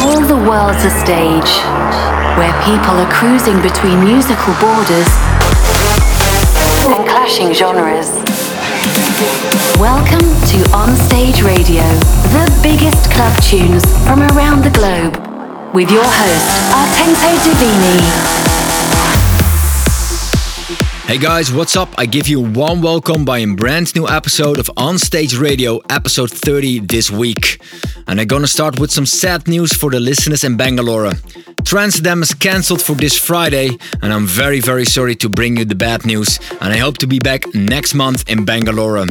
All the world's a stage, where people are cruising between musical borders and clashing genres. Welcome to On Stage Radio, the biggest club tunes from around the globe, with your host, Artento Divini. Hey guys, what's up? I give you a warm welcome by a brand new episode of On Stage Radio, episode 30 this week. And I'm gonna start with some sad news for the listeners in Bangalore. Trans Dam is cancelled for this Friday, and I'm very sorry to bring you the bad news, and I hope to be back next month in Bangalore.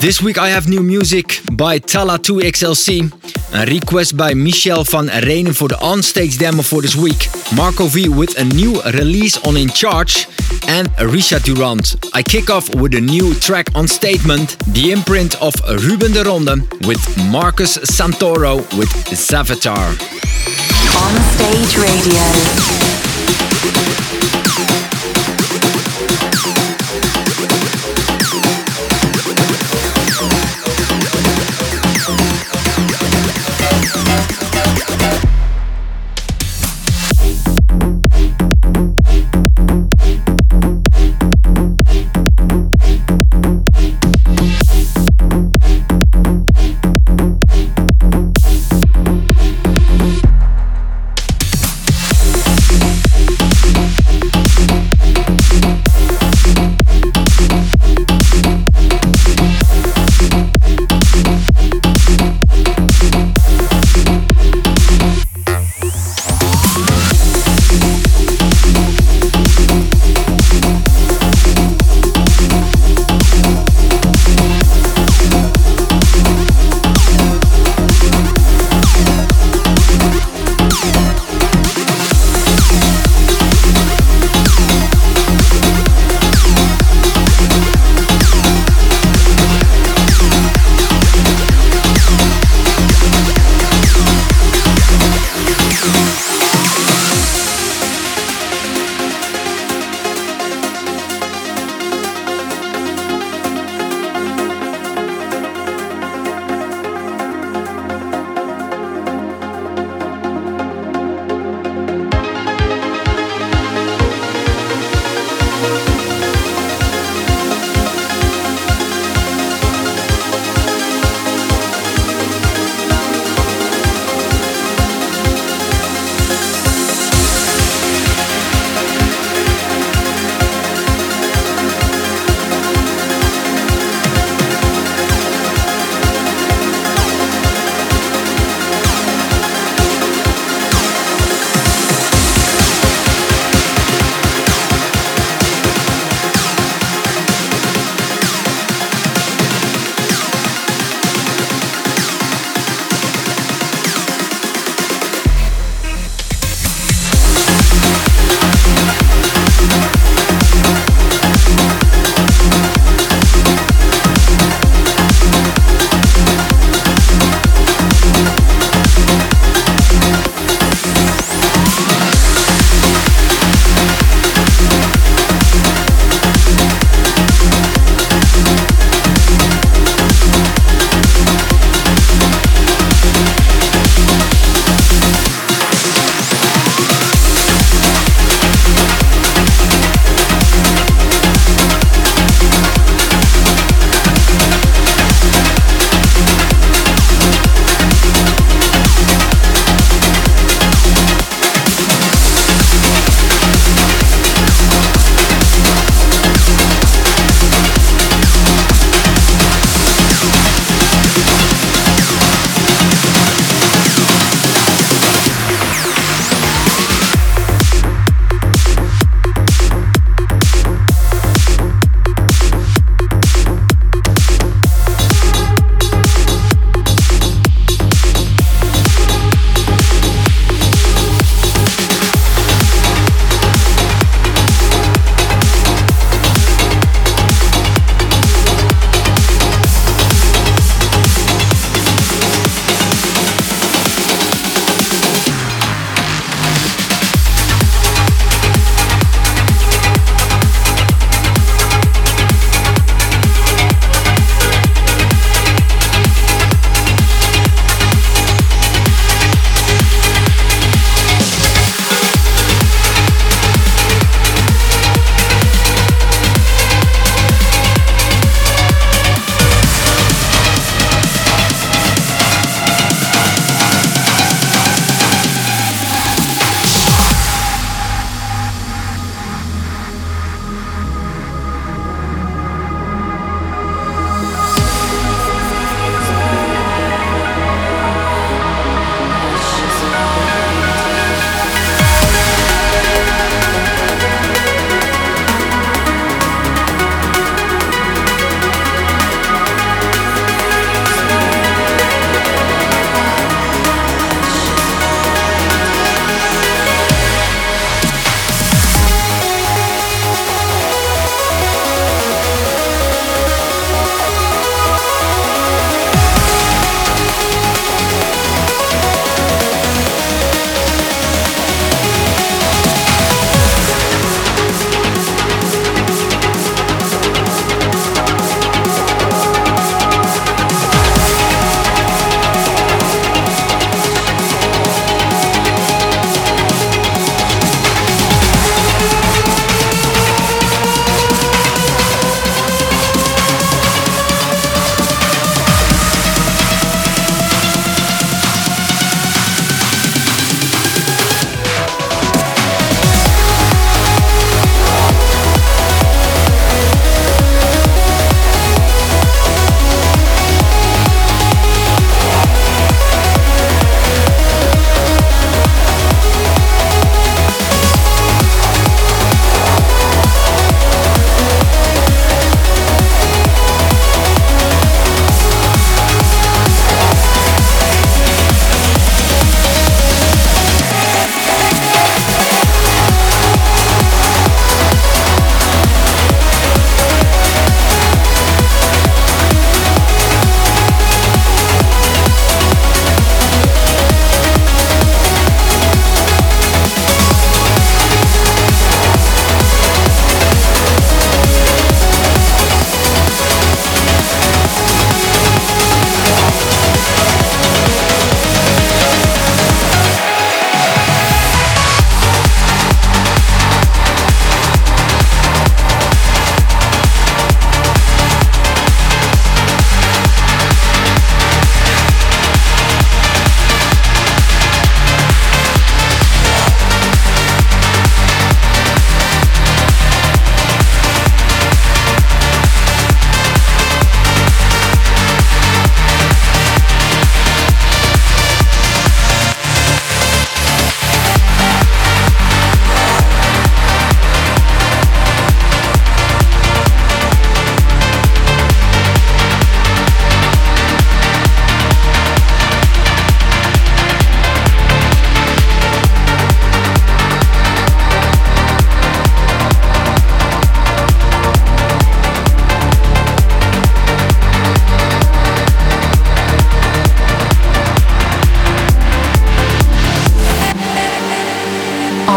This week I have new music by Tala2XLC, a request by Michel van Reenen for the on-stage demo for this week, Marco V with a new release on In Charge, and Richard Durand. I kick off with a new track on Statement, the imprint of Ruben de Ronde, with Marcus Santoro with Avatar. On Stage Radio.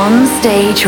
On Stage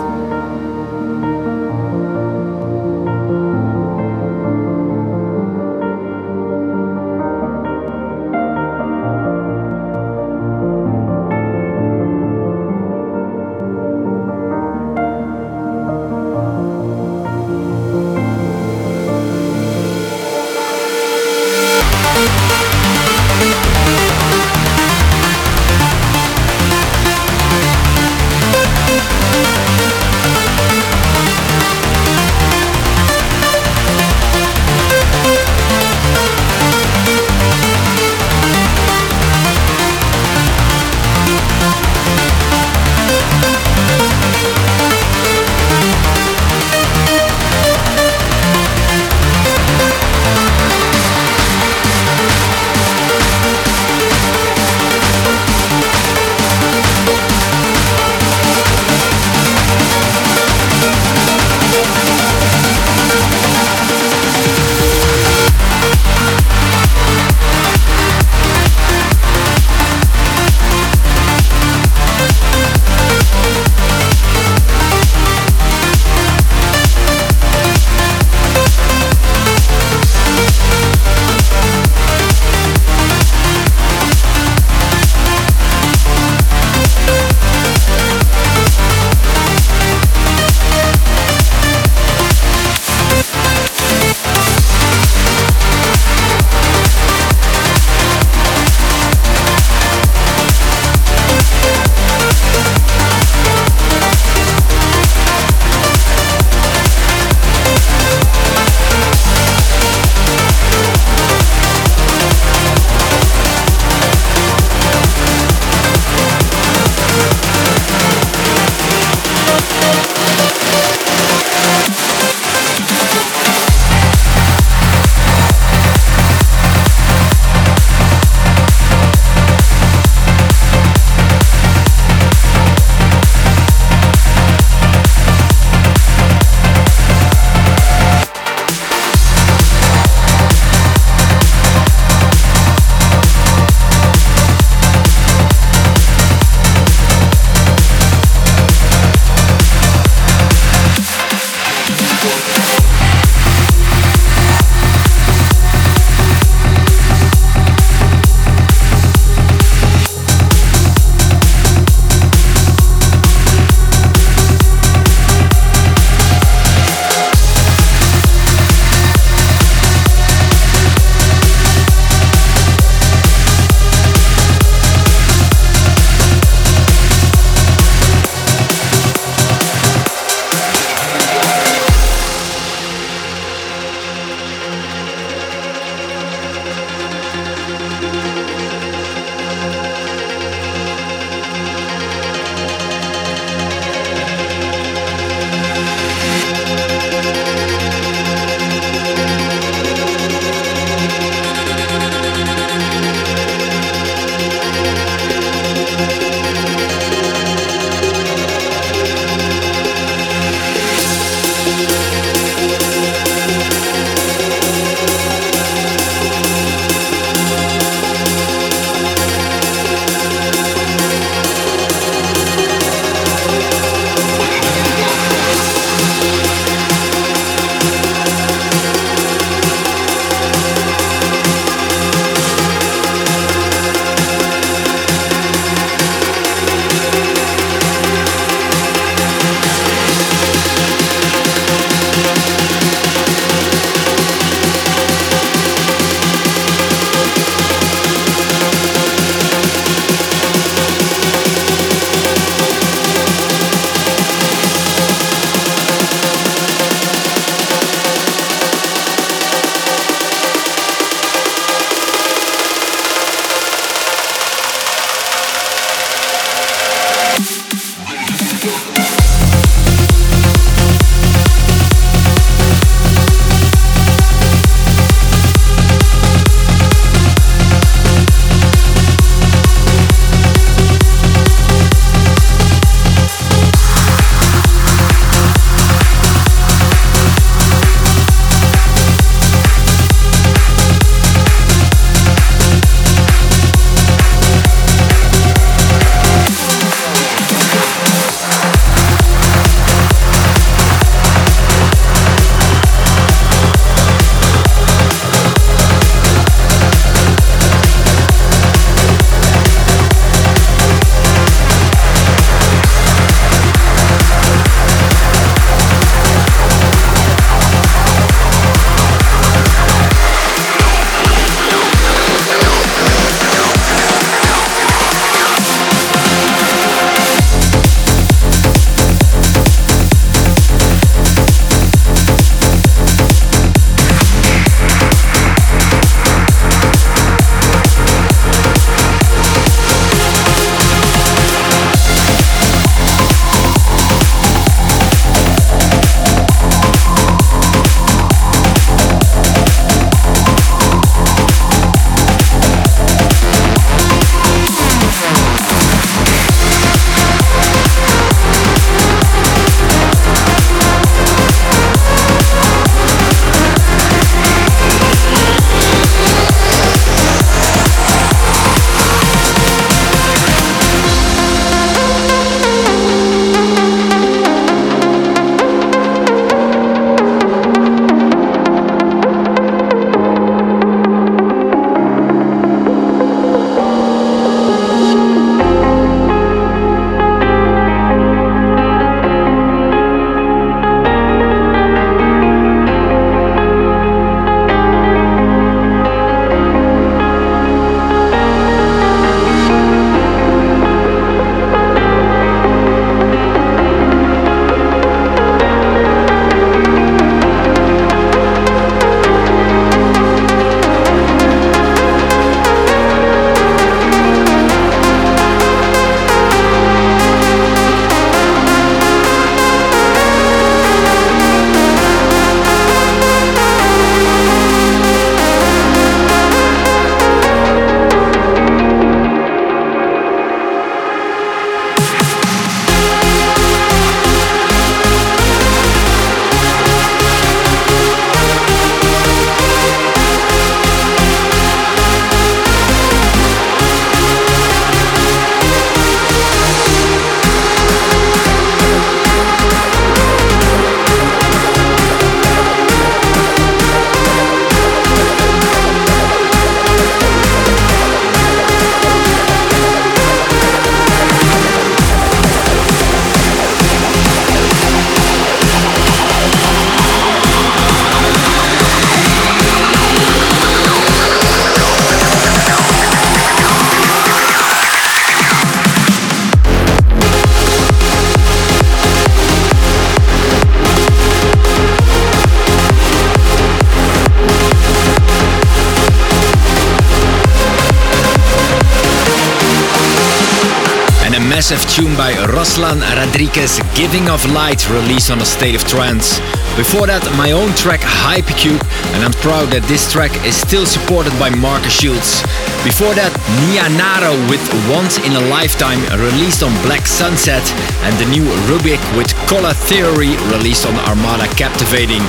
massive tune by Roslan Rodriguez, Giving of Light, released on A State of Trance. Before that, my own track Hypercube, and I'm proud that this track is still supported by Marcus Shields. Before that, Nianaro with Once in a Lifetime, released on Black Sunset, and the new Rubik with Color Theory, released on Armada Captivating.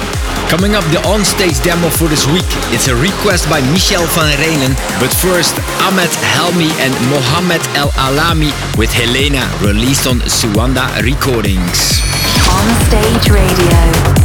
Coming up, the on-stage demo for this week. It's a request by Michel van Reenen, but first Ahmed Helmi and Mohamed El Alami with Helena, released on Suwanda Recordings. On Stage Radio.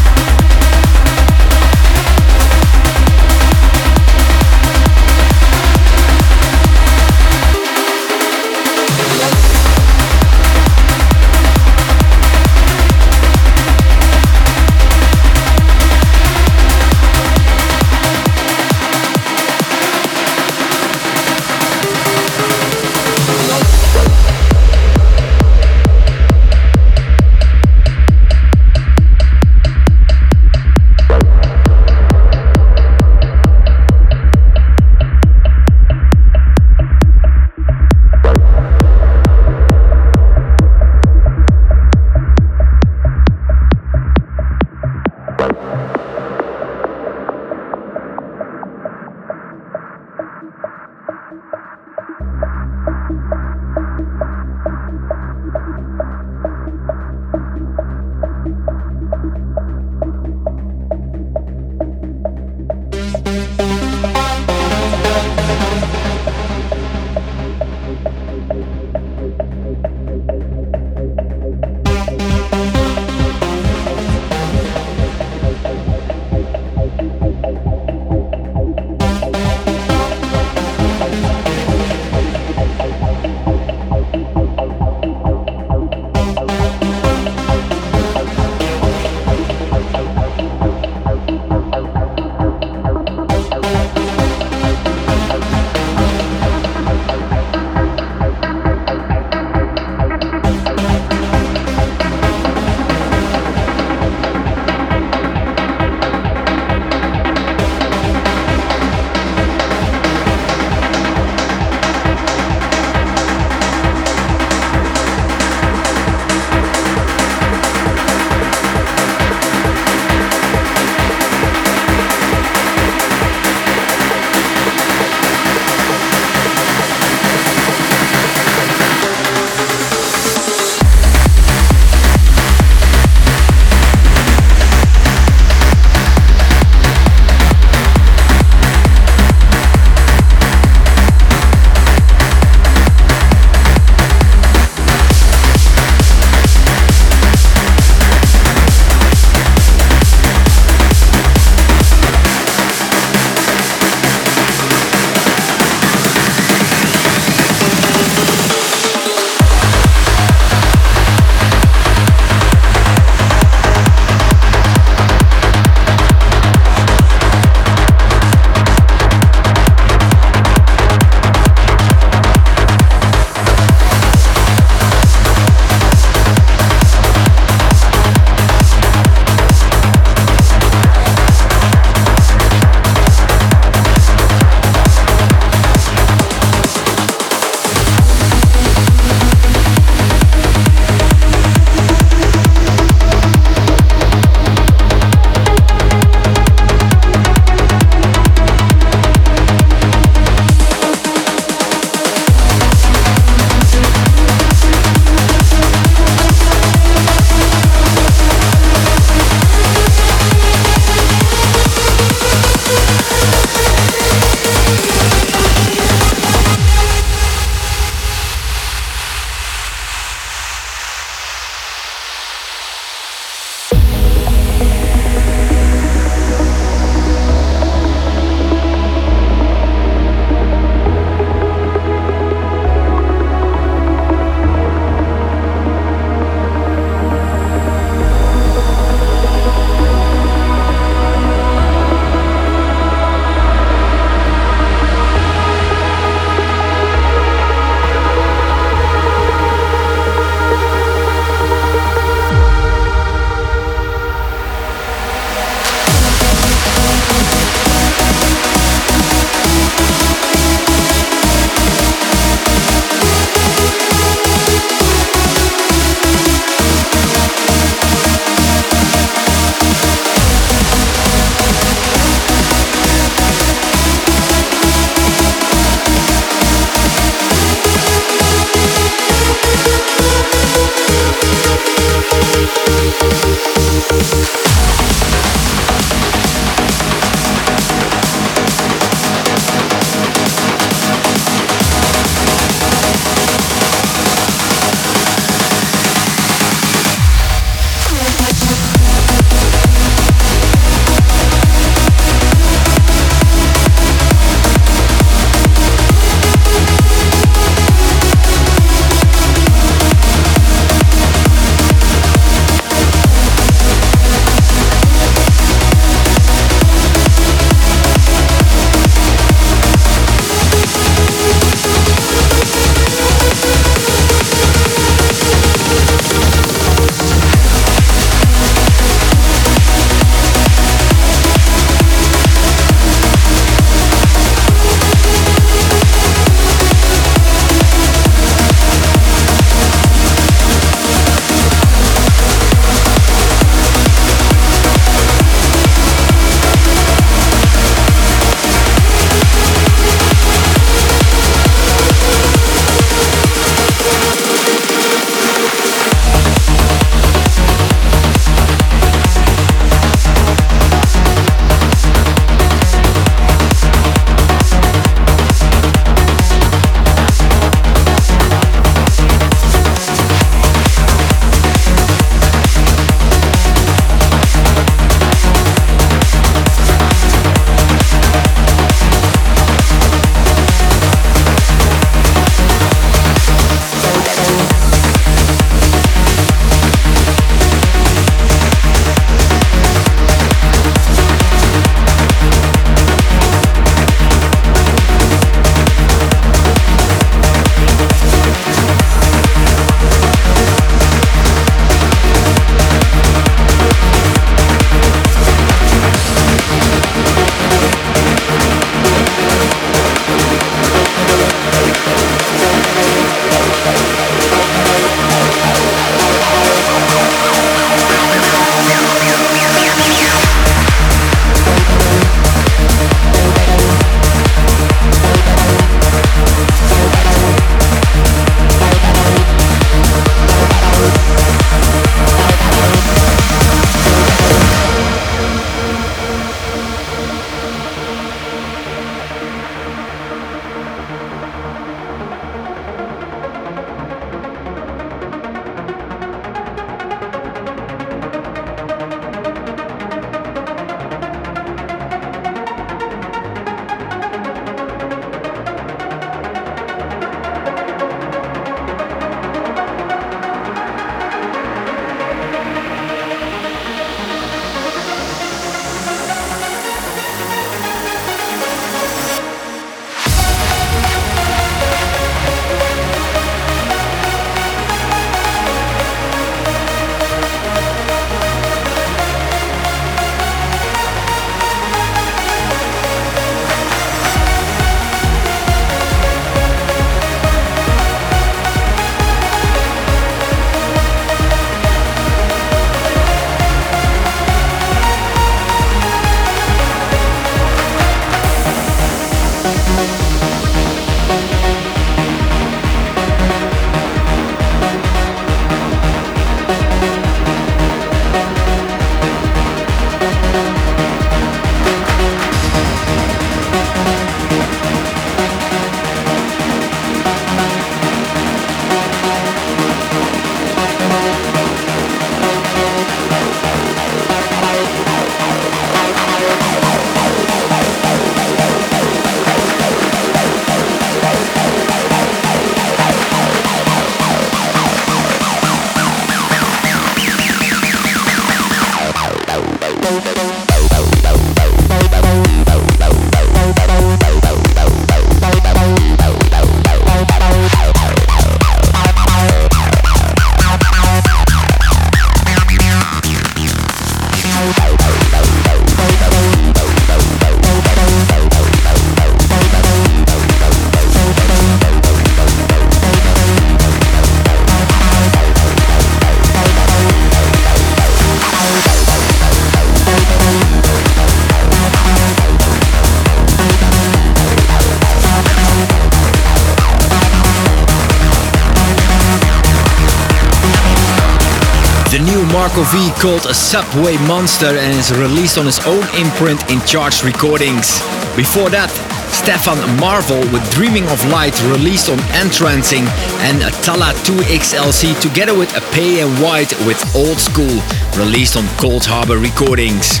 The new Marco V called A Subway Monster and is released on his own imprint In Charge Recordings. Before that, Stefan Marvel with Dreaming of Light released on Entrancing, and Tala2XLC together with Apey and White with Old School released on Cold Harbor Recordings.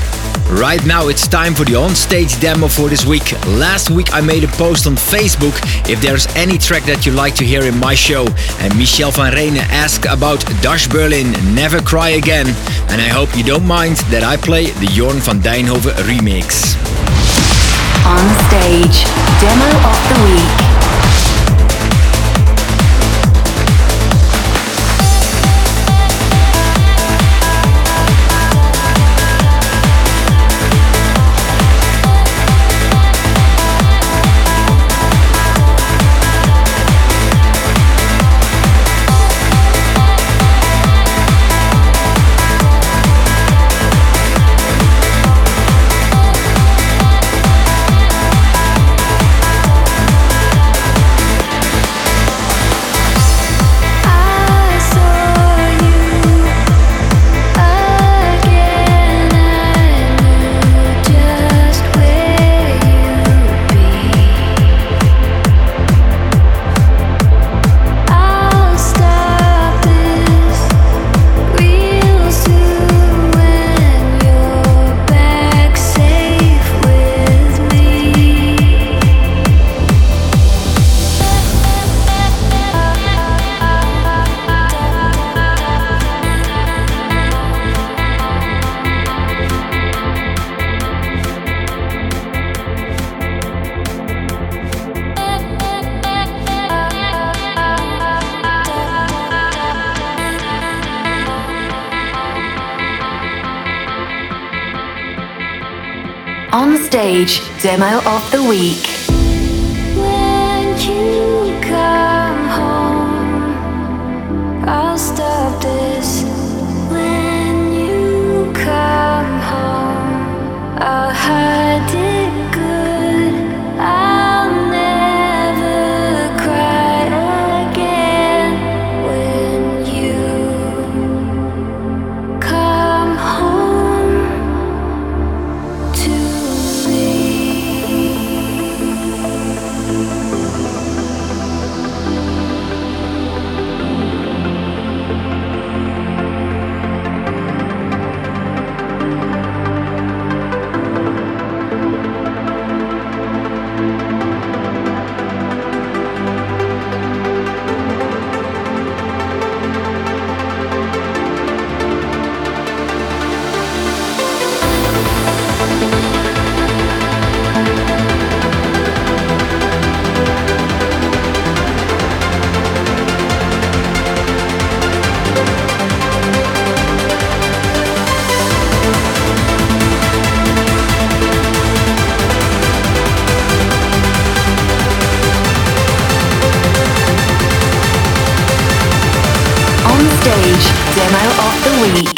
Right now it's time for the on-stage demo for this week. Last week I made a post on Facebook if there's any track that you like to hear in my show, and Michel van Reenen asked about Dash Berlin, Never Cry Again, and I hope you don't mind that I play the Jorn van Dijnhove remix. On Stage, Demo of the Week. On Stage, Demo of the Week. When you come home, I'll stop this. When you come home, I'll hide it good. I'll never cry again. When you come home to Demo of the Week.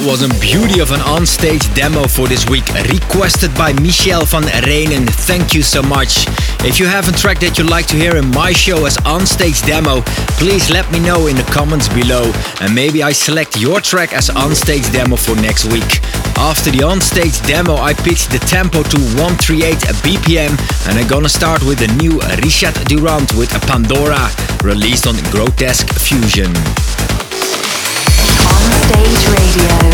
that was a beauty of an on-stage demo for this week, requested by Michel van Reenen. Thank you so much. If you have a track that you'd like to hear in my show as on-stage demo, please let me know in the comments below. And maybe I select your track as on-stage demo for next week. After the on-stage demo, I pitched the tempo to 138 BPM and I'm gonna start with the new Richard Durand with Pandora, released on Grotesque Fusion. On Stage Radio.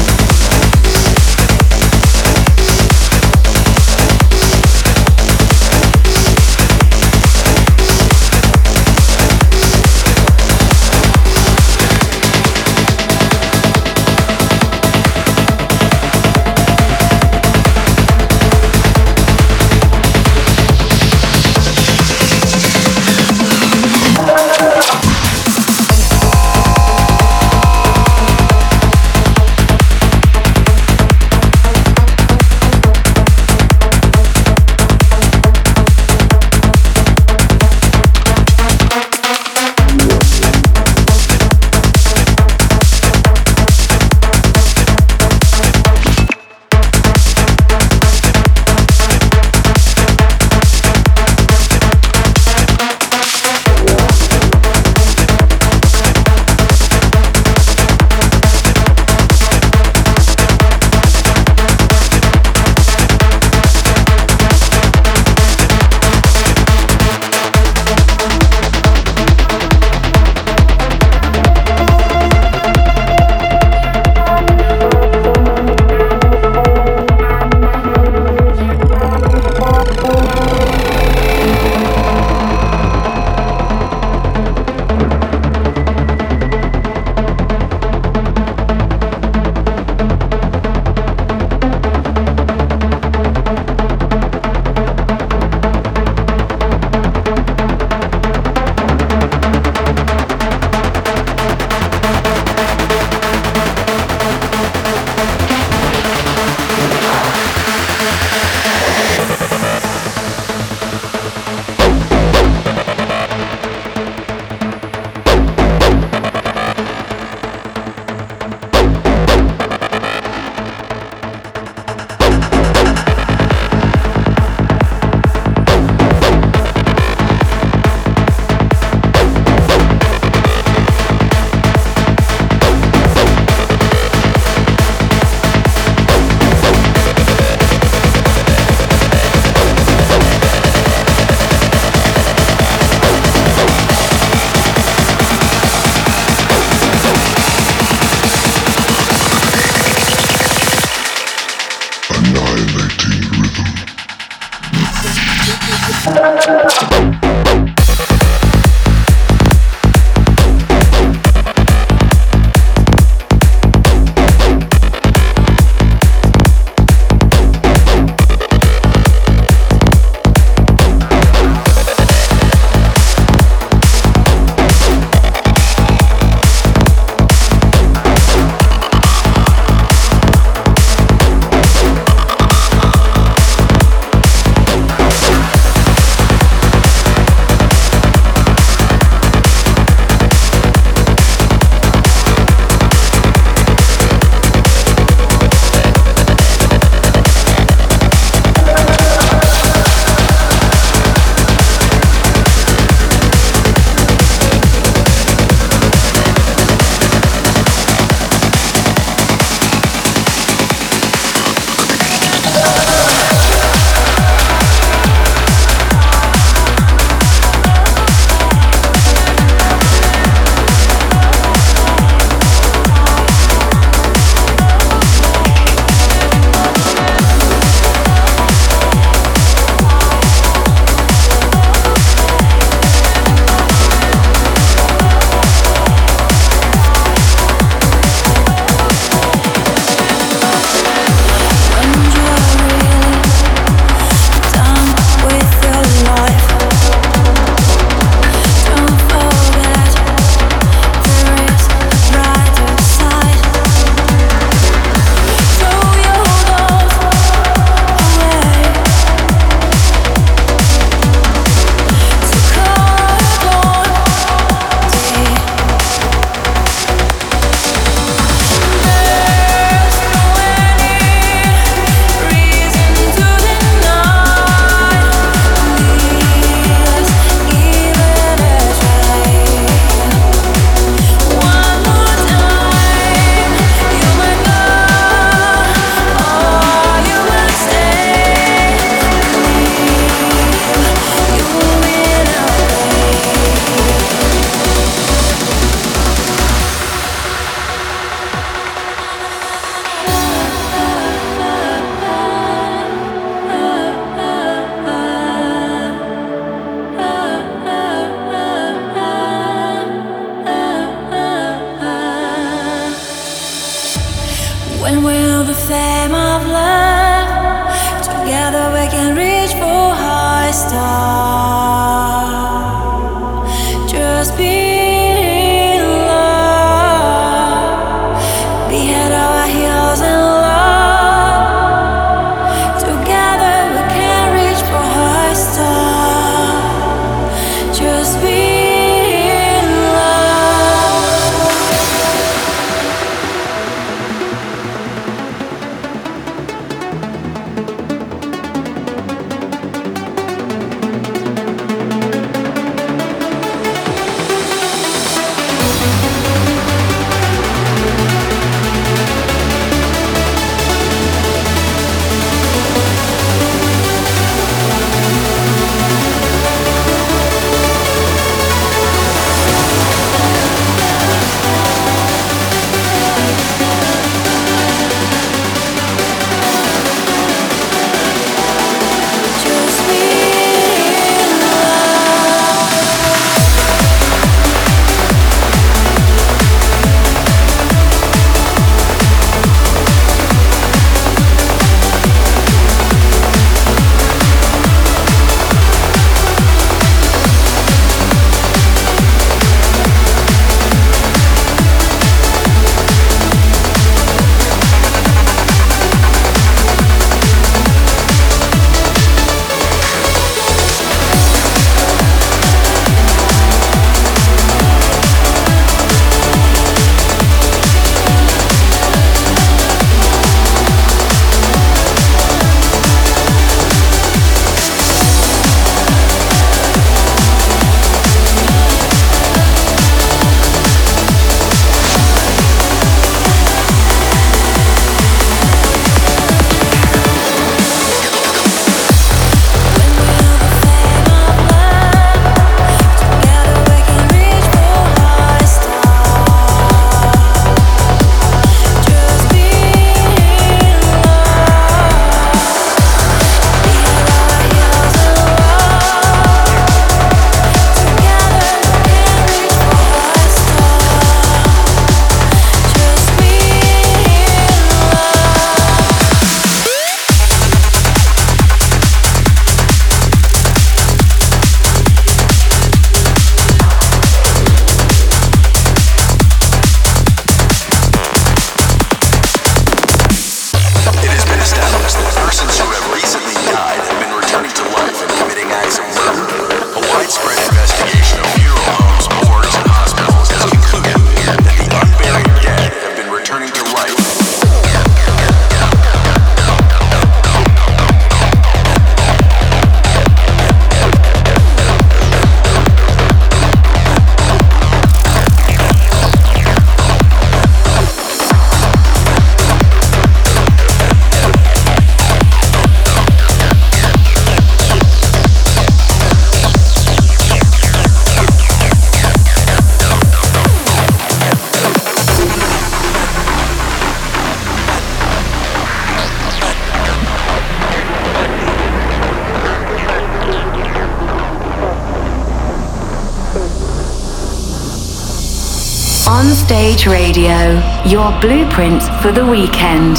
Stage Radio, your blueprint for the weekend.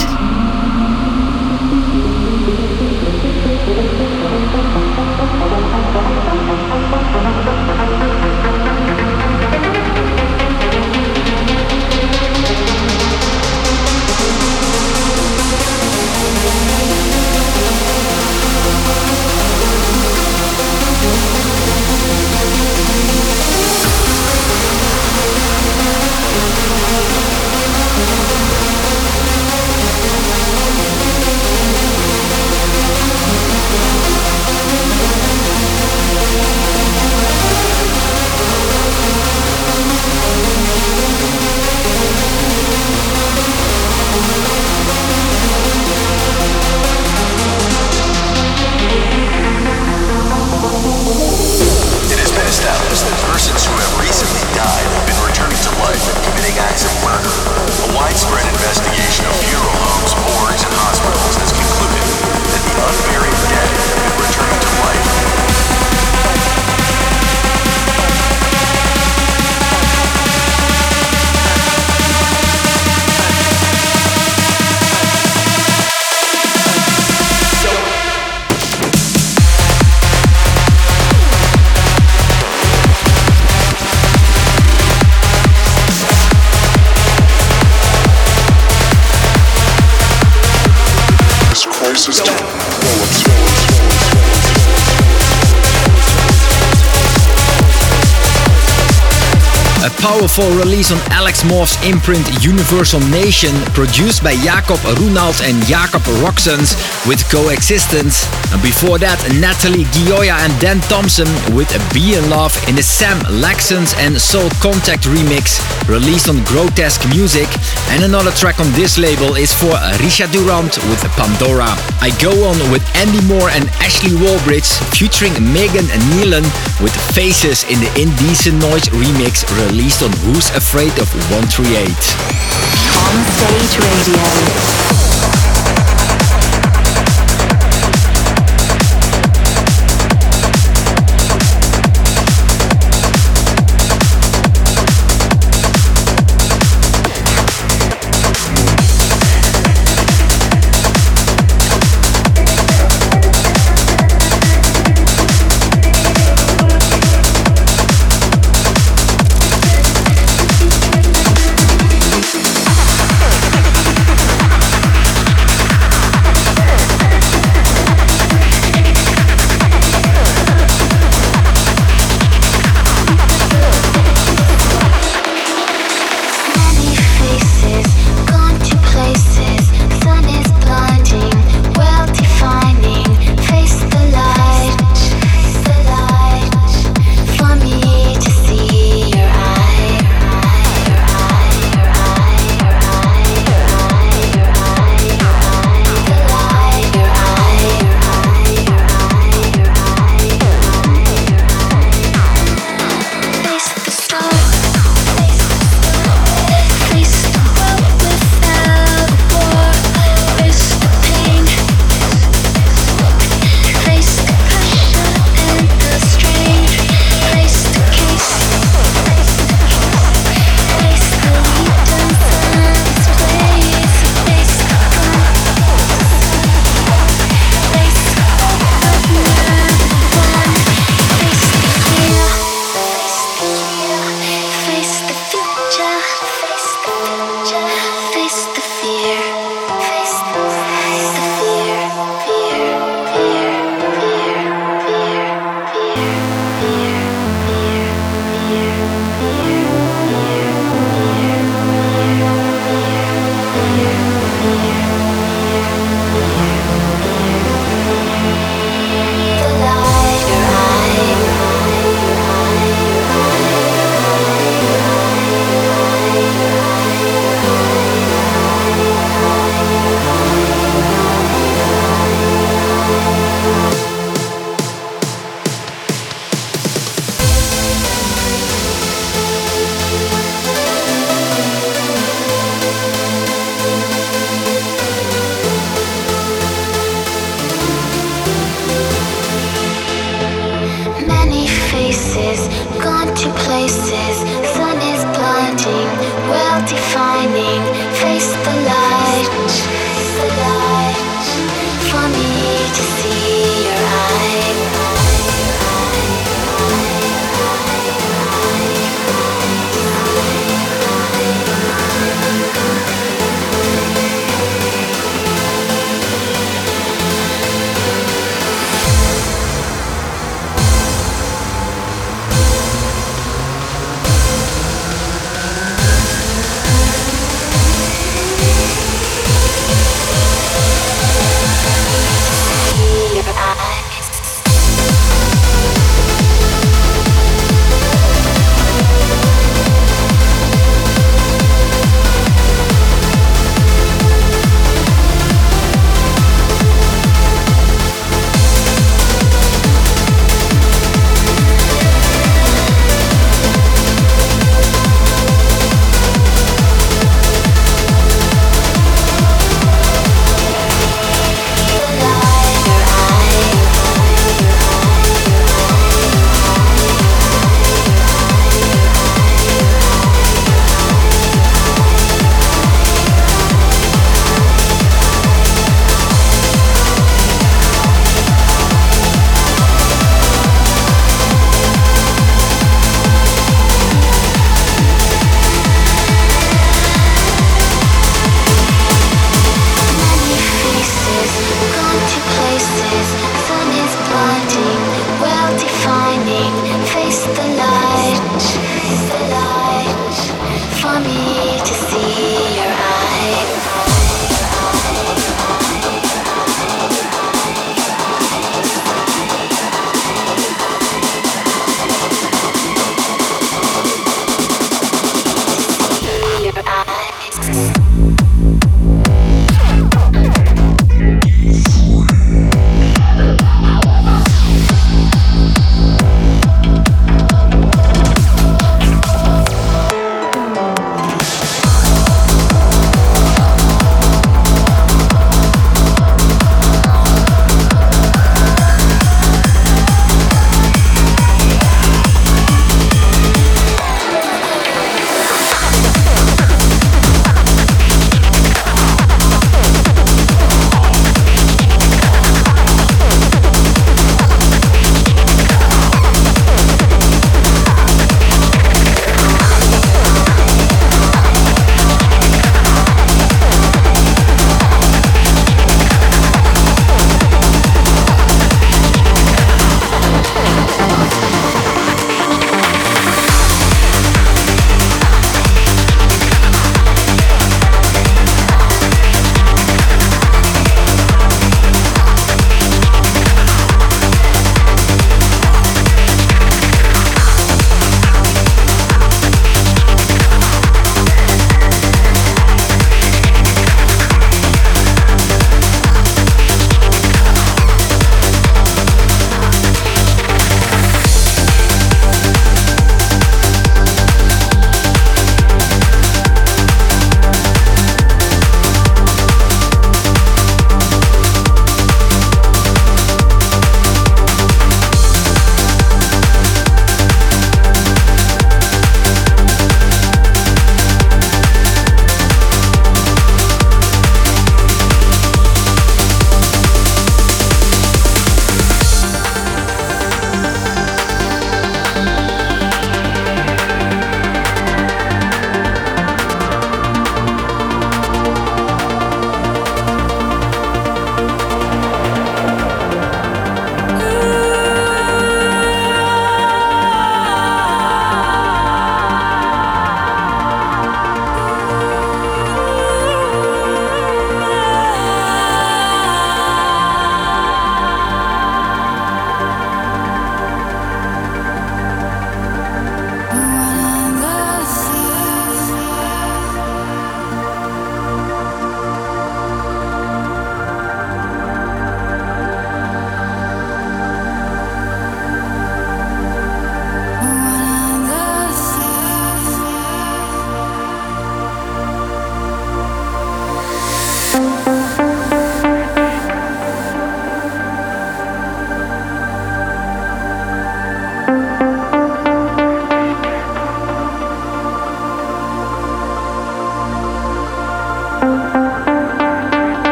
A powerful release on Alex Morph's imprint Universal Nation, produced by Jacob Runald and Jacob Roxens with Coexistence. And before that, Natalie Gioia and Dan Thompson with Be In Love in the Sam Laxons and Soul Contact remix, released on Grotesque Music. And another track on this label is for Richard Durand with Pandora. I Go On with Andy Moore and Ashley Walbridge, featuring Megan Nealon with Faces in the Indecent Noise remix, released on Who's Afraid of 138. On Stage Radio.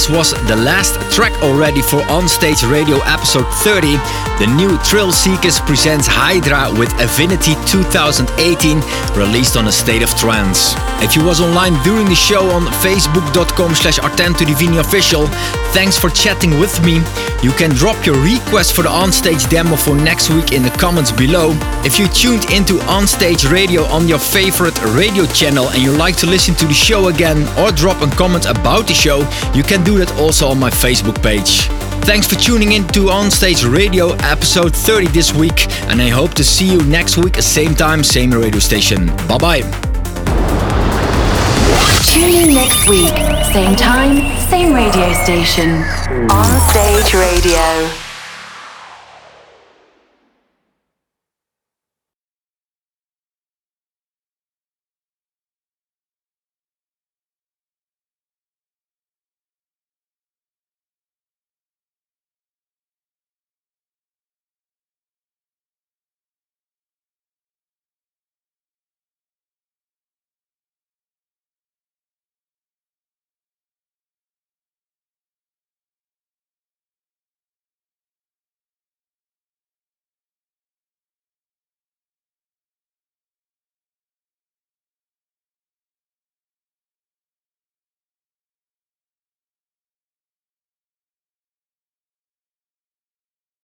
This was the last track already for On Stage Radio episode 30. The new Thrill Seekers presents Hydra with Affinity 2018, released on A State of Trance. If you was online during the show on facebook.com/Artento Divini Official, thanks for chatting with me. You can drop your request for the On Stage demo for next week in the comments below. If you tuned into On Stage Radio on your favorite radio channel and you like to listen to the show again or drop a comment about the show, you can do that also on my Facebook page. Thanks for tuning in to On Stage Radio episode 30 this week, and I hope to see you next week, same time, same radio station. Bye bye. Tune in next week, same time, same radio station. On Stage Radio.